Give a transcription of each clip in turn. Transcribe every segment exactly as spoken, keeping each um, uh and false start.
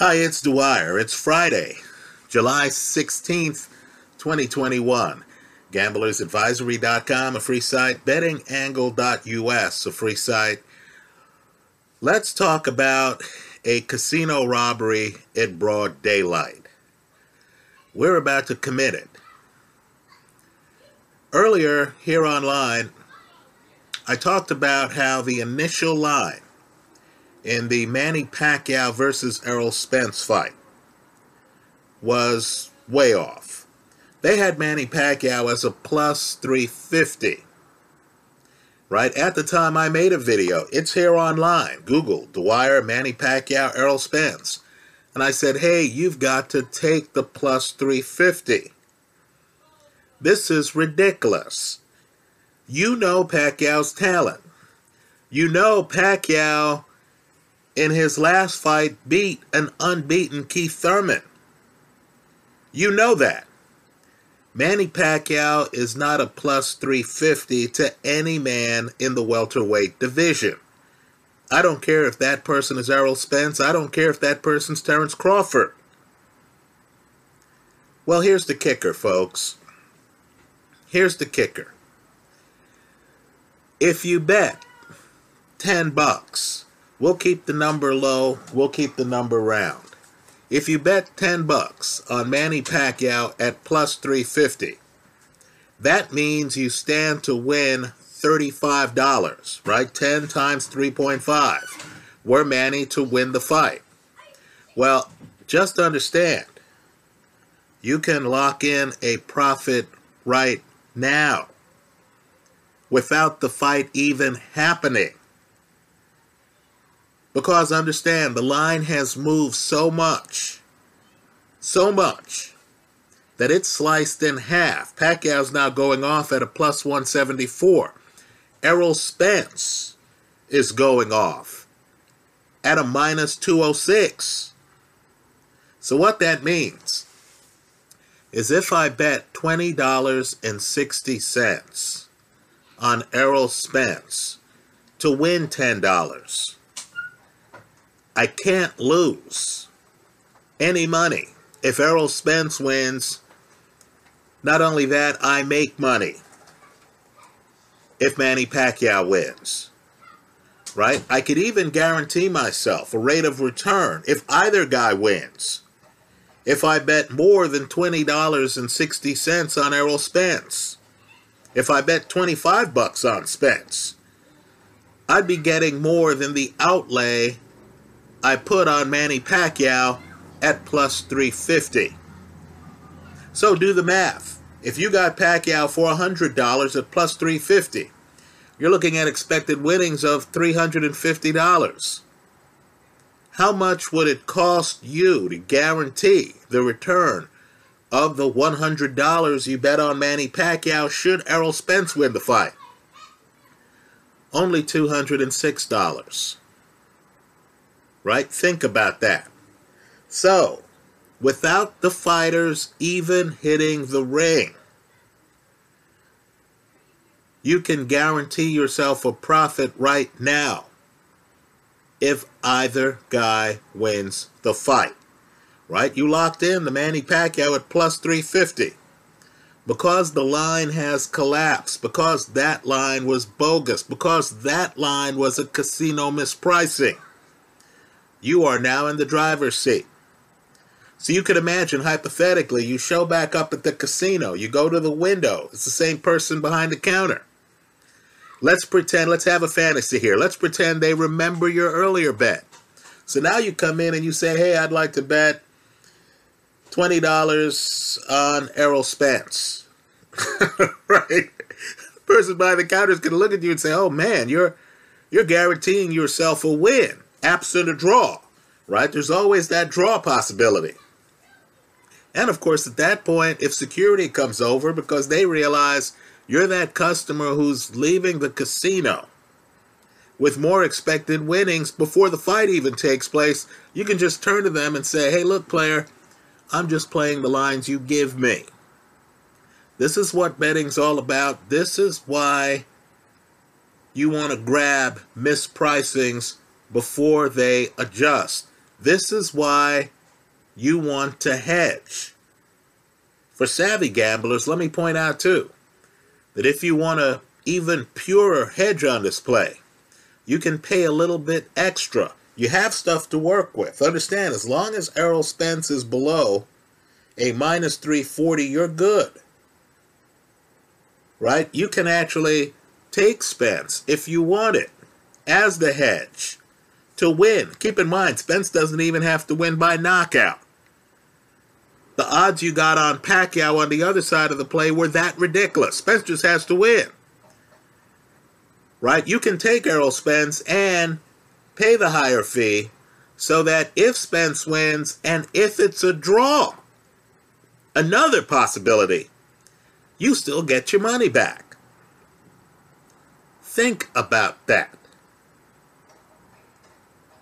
Hi, it's Dwyer. It's Friday, July sixteenth, twenty twenty-one. Gamblers advisory dot com, a free site. Betting angle dot U S, a free site. Let's talk about a casino robbery at broad daylight. We're about to commit it. Earlier, here online, I talked about how the initial line in the Manny Pacquiao versus Errol Spence fight was way off. They had Manny Pacquiao as a plus three fifty. Right? At the time I made a video, it's here online. Google, Dwyer, Manny Pacquiao, Errol Spence. And I said, hey, you've got to take the plus three fifty. This is ridiculous. You know Pacquiao's talent. You know Pacquiao in his last fight beat an unbeaten Keith Thurman. You know that. Manny Pacquiao is not a plus three fifty to any man in the welterweight division. I don't care if that person is Errol Spence. I don't care if that person's Terrence Crawford. Well, here's the kicker, folks. Here's the kicker. If you bet ten bucks, we'll keep the number low, we'll keep the number round. If you bet ten bucks on Manny Pacquiao at plus three fifty, that means you stand to win thirty-five dollars, right? ten times three point five, were Manny to win the fight. Well, just understand, you can lock in a profit right now without the fight even happening. Because understand, the line has moved so much, so much, that it's sliced in half. Pacquiao's now going off at a plus one seventy-four. Errol Spence is going off at a minus two oh six. So what that means is if I bet twenty dollars and sixty cents on Errol Spence to win ten dollars, I can't lose any money. If Errol Spence wins, not only that, I make money if Manny Pacquiao wins, right? I could even guarantee myself a rate of return if either guy wins, if I bet more than twenty dollars and sixty cents on Errol Spence. If I bet twenty-five bucks on Spence, I'd be getting more than the outlay I put on Manny Pacquiao at plus three fifty. So do the math. If you got Pacquiao for one hundred dollars at plus three fifty, you're looking at expected winnings of three hundred fifty dollars. How much would it cost you to guarantee the return of the one hundred dollars you bet on Manny Pacquiao should Errol Spence win the fight? Only two hundred six dollars. Right? Think about that. So, without the fighters even hitting the ring, you can guarantee yourself a profit right now if either guy wins the fight. Right? You locked in the Manny Pacquiao at plus three fifty. Because the line has collapsed, because that line was bogus, because that line was a casino mispricing, you are now in the driver's seat. So you could imagine, hypothetically, you show back up at the casino. You go to the window. It's the same person behind the counter. Let's pretend, let's have a fantasy here. Let's pretend they remember your earlier bet. So now you come in and you say, hey, I'd like to bet twenty dollars on Errol Spence. Right? The person behind the counter is going to look at you and say, oh, man, you're, you're guaranteeing yourself a win. Absent a draw, right? There's always that draw possibility. And of course, at that point, if security comes over because they realize you're that customer who's leaving the casino with more expected winnings before the fight even takes place, you can just turn to them and say, hey, look, player, I'm just playing the lines you give me. This is what betting's all about. This is why you want to grab mispricings before they adjust. This is why you want to hedge. For savvy gamblers, let me point out too, that if you want an even purer hedge on this play, you can pay a little bit extra. You have stuff to work with. Understand, as long as Errol Spence is below a minus three forty, you're good. Right? You can actually take Spence, if you want it, as the hedge to win. Keep in mind, Spence doesn't even have to win by knockout. The odds you got on Pacquiao on the other side of the play were that ridiculous. Spence just has to win. Right? You can take Errol Spence and pay the higher fee so that if Spence wins and if it's a draw, another possibility, you still get your money back. Think about that.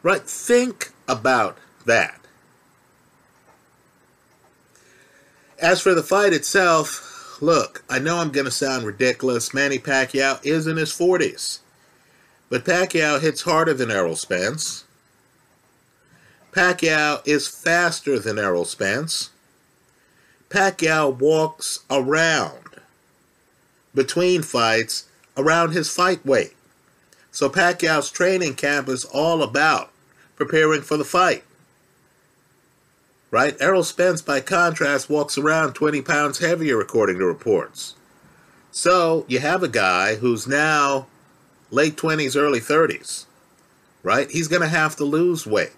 Right? Think about that. As for the fight itself, look, I know I'm going to sound ridiculous. Manny Pacquiao is in his forties. But Pacquiao hits harder than Errol Spence. Pacquiao is faster than Errol Spence. Pacquiao walks around between fights around his fight weight. So Pacquiao's training camp is all about preparing for the fight. Right? Errol Spence, by contrast, walks around twenty pounds heavier, according to reports. So you have a guy who's now late twenties, early thirties, right? He's going to have to lose weight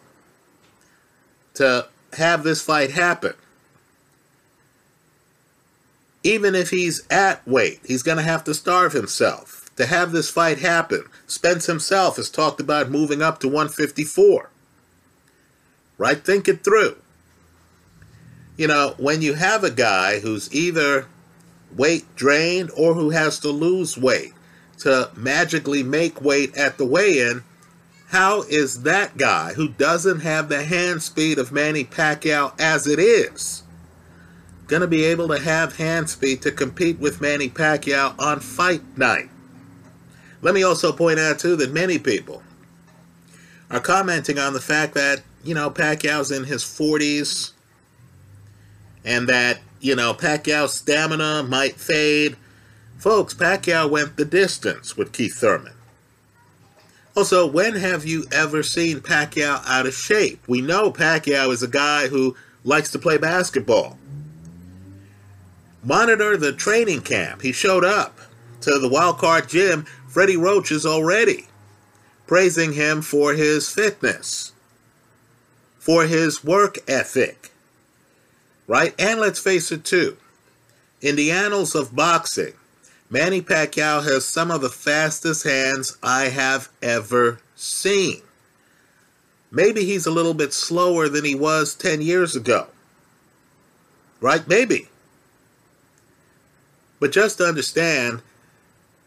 to have this fight happen. Even if he's at weight, he's going to have to starve himself to have this fight happen. Spence himself has talked about moving up to one fifty-four, right? Think it through. You know, when you have a guy who's either weight drained or who has to lose weight to magically make weight at the weigh-in, how is that guy who doesn't have the hand speed of Manny Pacquiao as it is going to be able to have hand speed to compete with Manny Pacquiao on fight night? Let me also point out, too, that many people are commenting on the fact that, you know, Pacquiao's in his forties and that, you know, Pacquiao's stamina might fade. Folks, Pacquiao went the distance with Keith Thurman. Also, when have you ever seen Pacquiao out of shape? We know Pacquiao is a guy who likes to play basketball. Monitor the training camp. He showed up to the Wild Card gym. Freddie Roach is already praising him for his fitness, for his work ethic, right? And let's face it, too, in the annals of boxing, Manny Pacquiao has some of the fastest hands I have ever seen. Maybe he's a little bit slower than he was ten years ago. Right? Maybe. But just understand,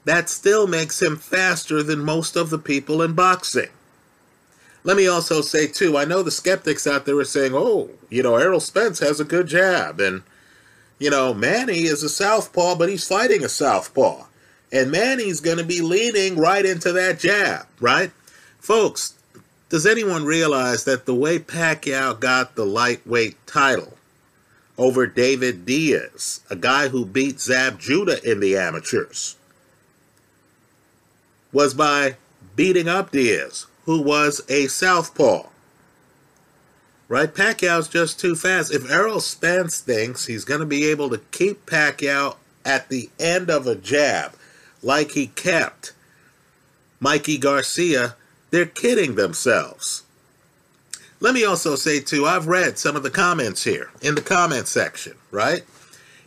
that still makes him faster than most of the people in boxing. Let me also say, too, I know the skeptics out there are saying, oh, you know, Errol Spence has a good jab, and you know, Manny is a southpaw, but he's fighting a southpaw. And Manny's going to be leaning right into that jab, right? Folks, does anyone realize that the way Pacquiao got the lightweight title over David Diaz, a guy who beat Zab Judah in the amateurs, was by beating up Diaz, who was a southpaw? Right? Pacquiao's just too fast. If Errol Spence thinks he's going to be able to keep Pacquiao at the end of a jab like he kept Mikey Garcia, they're kidding themselves. Let me also say, too, I've read some of the comments here in the comment section, right?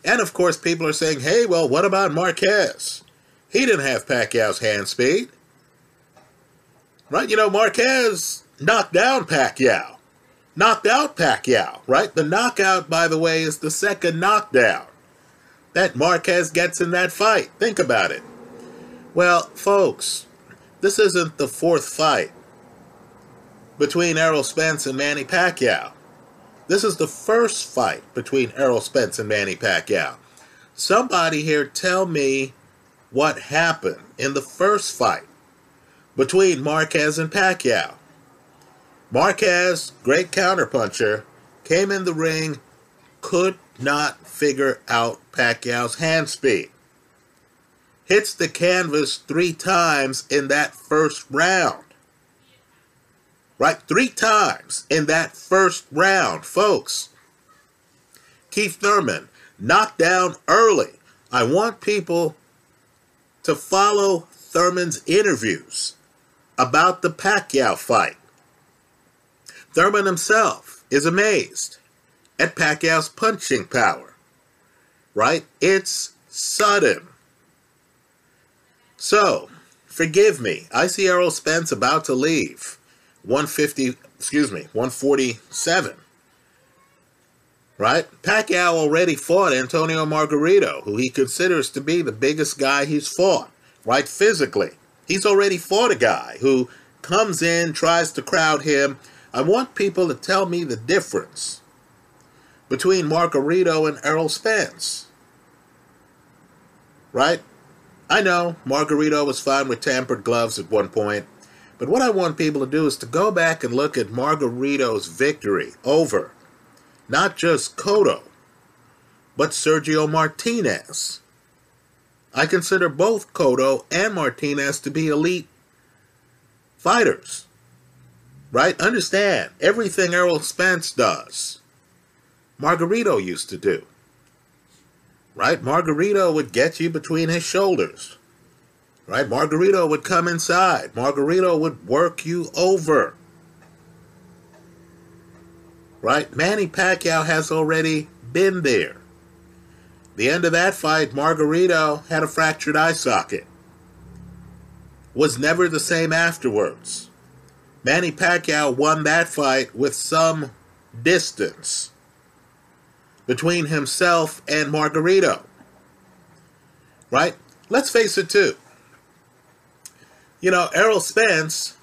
And, of course, people are saying, hey, well, what about Marquez? He didn't have Pacquiao's hand speed. Right? You know, Marquez knocked down Pacquiao. Knocked out Pacquiao, right? The knockout, by the way, is the second knockdown that Marquez gets in that fight. Think about it. Well, folks, this isn't the fourth fight between Errol Spence and Manny Pacquiao. This is the first fight between Errol Spence and Manny Pacquiao. Somebody here tell me what happened in the first fight between Marquez and Pacquiao. Marquez, great counterpuncher, came in the ring, could not figure out Pacquiao's hand speed. Hits the canvas three times in that first round. Right? Three times in that first round, folks. Keith Thurman, knocked down early. I want people to follow Thurman's interviews about the Pacquiao fight. Thurman himself is amazed at Pacquiao's punching power, right? It's sudden. So, forgive me. I see Errol Spence about to leave. one fifty, excuse me, one forty-seven. Right? Pacquiao already fought Antonio Margarito, who he considers to be the biggest guy he's fought, right? Physically. He's already fought a guy who comes in, tries to crowd him. I want people to tell me the difference between Margarito and Errol Spence. Right? I know Margarito was fine with tampered gloves at one point, but what I want people to do is to go back and look at Margarito's victory over not just Cotto, but Sergio Martinez. I consider both Cotto and Martinez to be elite fighters, right? Understand, everything Errol Spence does, Margarito used to do, right? Margarito would get you between his shoulders, right? Margarito would come inside. Margarito would work you over. Right? Manny Pacquiao has already been there. The end of that fight, Margarito had a fractured eye socket. Was never the same afterwards. Manny Pacquiao won that fight with some distance between himself and Margarito. Right? Let's face it too. You know, Errol Spence,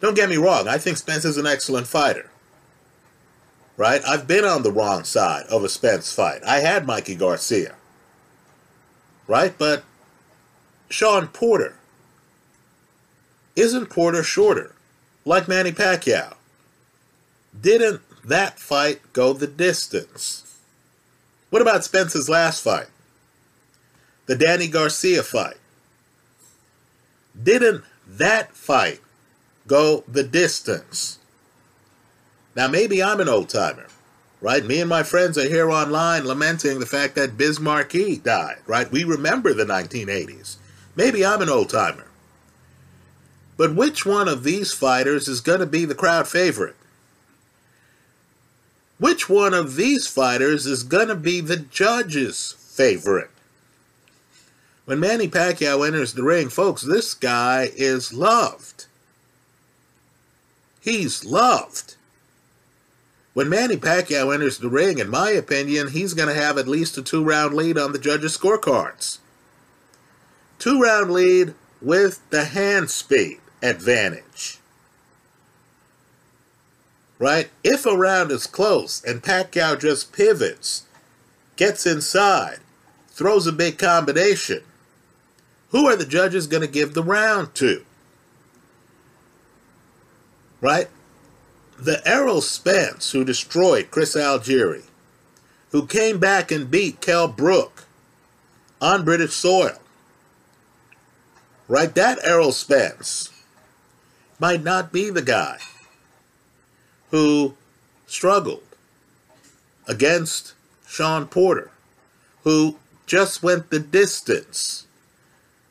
don't get me wrong, I think Spence is an excellent fighter. Right? I've been on the wrong side of a Spence fight. I had Mikey Garcia. Right? But Sean Porter. Isn't Porter shorter? Like Manny Pacquiao. Didn't that fight go the distance? What about Spence's last fight? The Danny Garcia fight. Didn't that fight go the distance? Now, maybe I'm an old-timer, right? Me and my friends are here online lamenting the fact that Bismarcky died, right? We remember the nineteen eighties. Maybe I'm an old-timer. But which one of these fighters is going to be the crowd favorite? Which one of these fighters is going to be the judge's favorite? When Manny Pacquiao enters the ring, folks, this guy is loved. He's loved. When Manny Pacquiao enters the ring, in my opinion, he's going to have at least a two-round lead on the judges' scorecards. Two-round lead with the hand speed advantage. Right? If a round is close and Pacquiao just pivots, gets inside, throws a big combination, who are the judges going to give the round to? Right? The Errol Spence who destroyed Chris Algieri, who came back and beat Kell Brook on British soil, right? That Errol Spence might not be the guy who struggled against Sean Porter, who just went the distance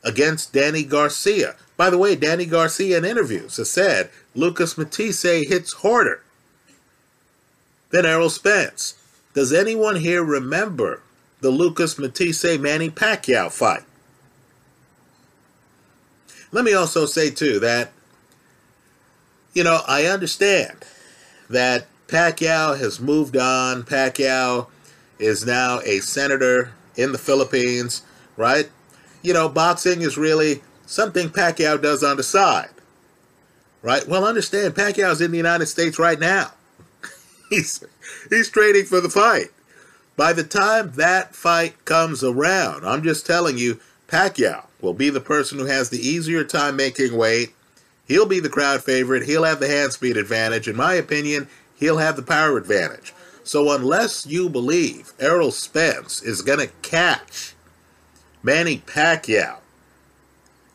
against Danny Garcia. By the way, Danny Garcia in interviews has said Lucas Matthysse hits harder than Errol Spence. Does anyone here remember the Lucas Matthysse-Manny Pacquiao fight? Let me also say, too, that, you know, I understand that Pacquiao has moved on. Pacquiao is now a senator in the Philippines, right? You know, boxing is really something Pacquiao does on the side, right? Well, understand, Pacquiao's in the United States right now. he's, he's training for the fight. By the time that fight comes around, I'm just telling you, Pacquiao will be the person who has the easier time making weight. He'll be the crowd favorite. He'll have the hand speed advantage. In my opinion, he'll have the power advantage. So unless you believe Errol Spence is going to catch Manny Pacquiao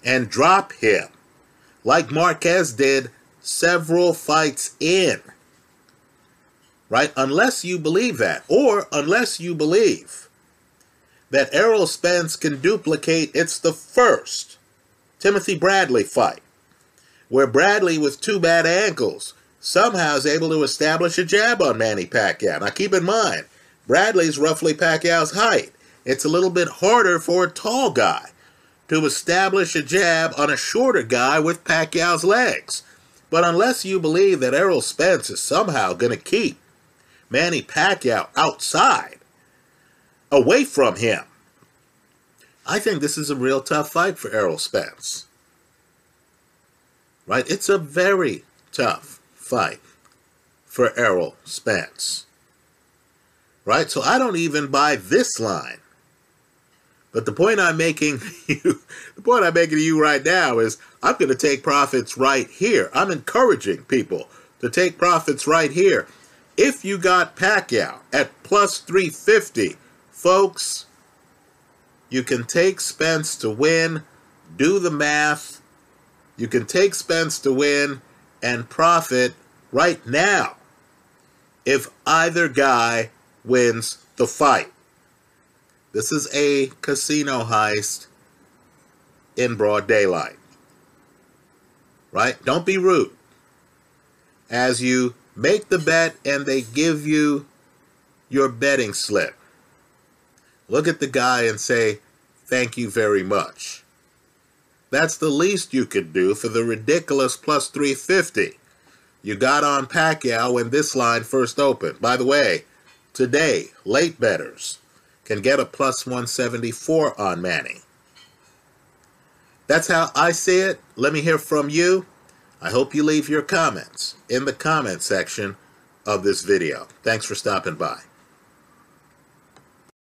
and drop him, like Marquez did several fights in, right? Unless you believe that, or unless you believe that Errol Spence can duplicate, it's the first Timothy Bradley fight, where Bradley with two bad ankles somehow is able to establish a jab on Manny Pacquiao. Now keep in mind, Bradley's roughly Pacquiao's height. It's a little bit harder for a tall guy to establish a jab on a shorter guy with Pacquiao's legs. But unless you believe that Errol Spence is somehow going to keep Manny Pacquiao outside, away from him, I think this is a real tough fight for Errol Spence. Right? It's a very tough fight for Errol Spence. Right? So I don't even buy this line. But the point I'm making you, the point I'm making to you right now is I'm going to take profits right here. I'm encouraging people to take profits right here. If you got Pacquiao at plus three fifty, folks, you can take Spence to win. Do the math. You can take Spence to win and profit right now if either guy wins the fight. This is a casino heist in broad daylight, right? Don't be rude. As you make the bet and they give you your betting slip, look at the guy and say, thank you very much. That's the least you could do for the ridiculous plus three fifty you got on Pacquiao when this line first opened. By the way, today, late bettors can get a plus one seventy-four on Manny. That's how I see it. Let me hear from you. I hope you leave your comments in the comment section of this video. Thanks for stopping by.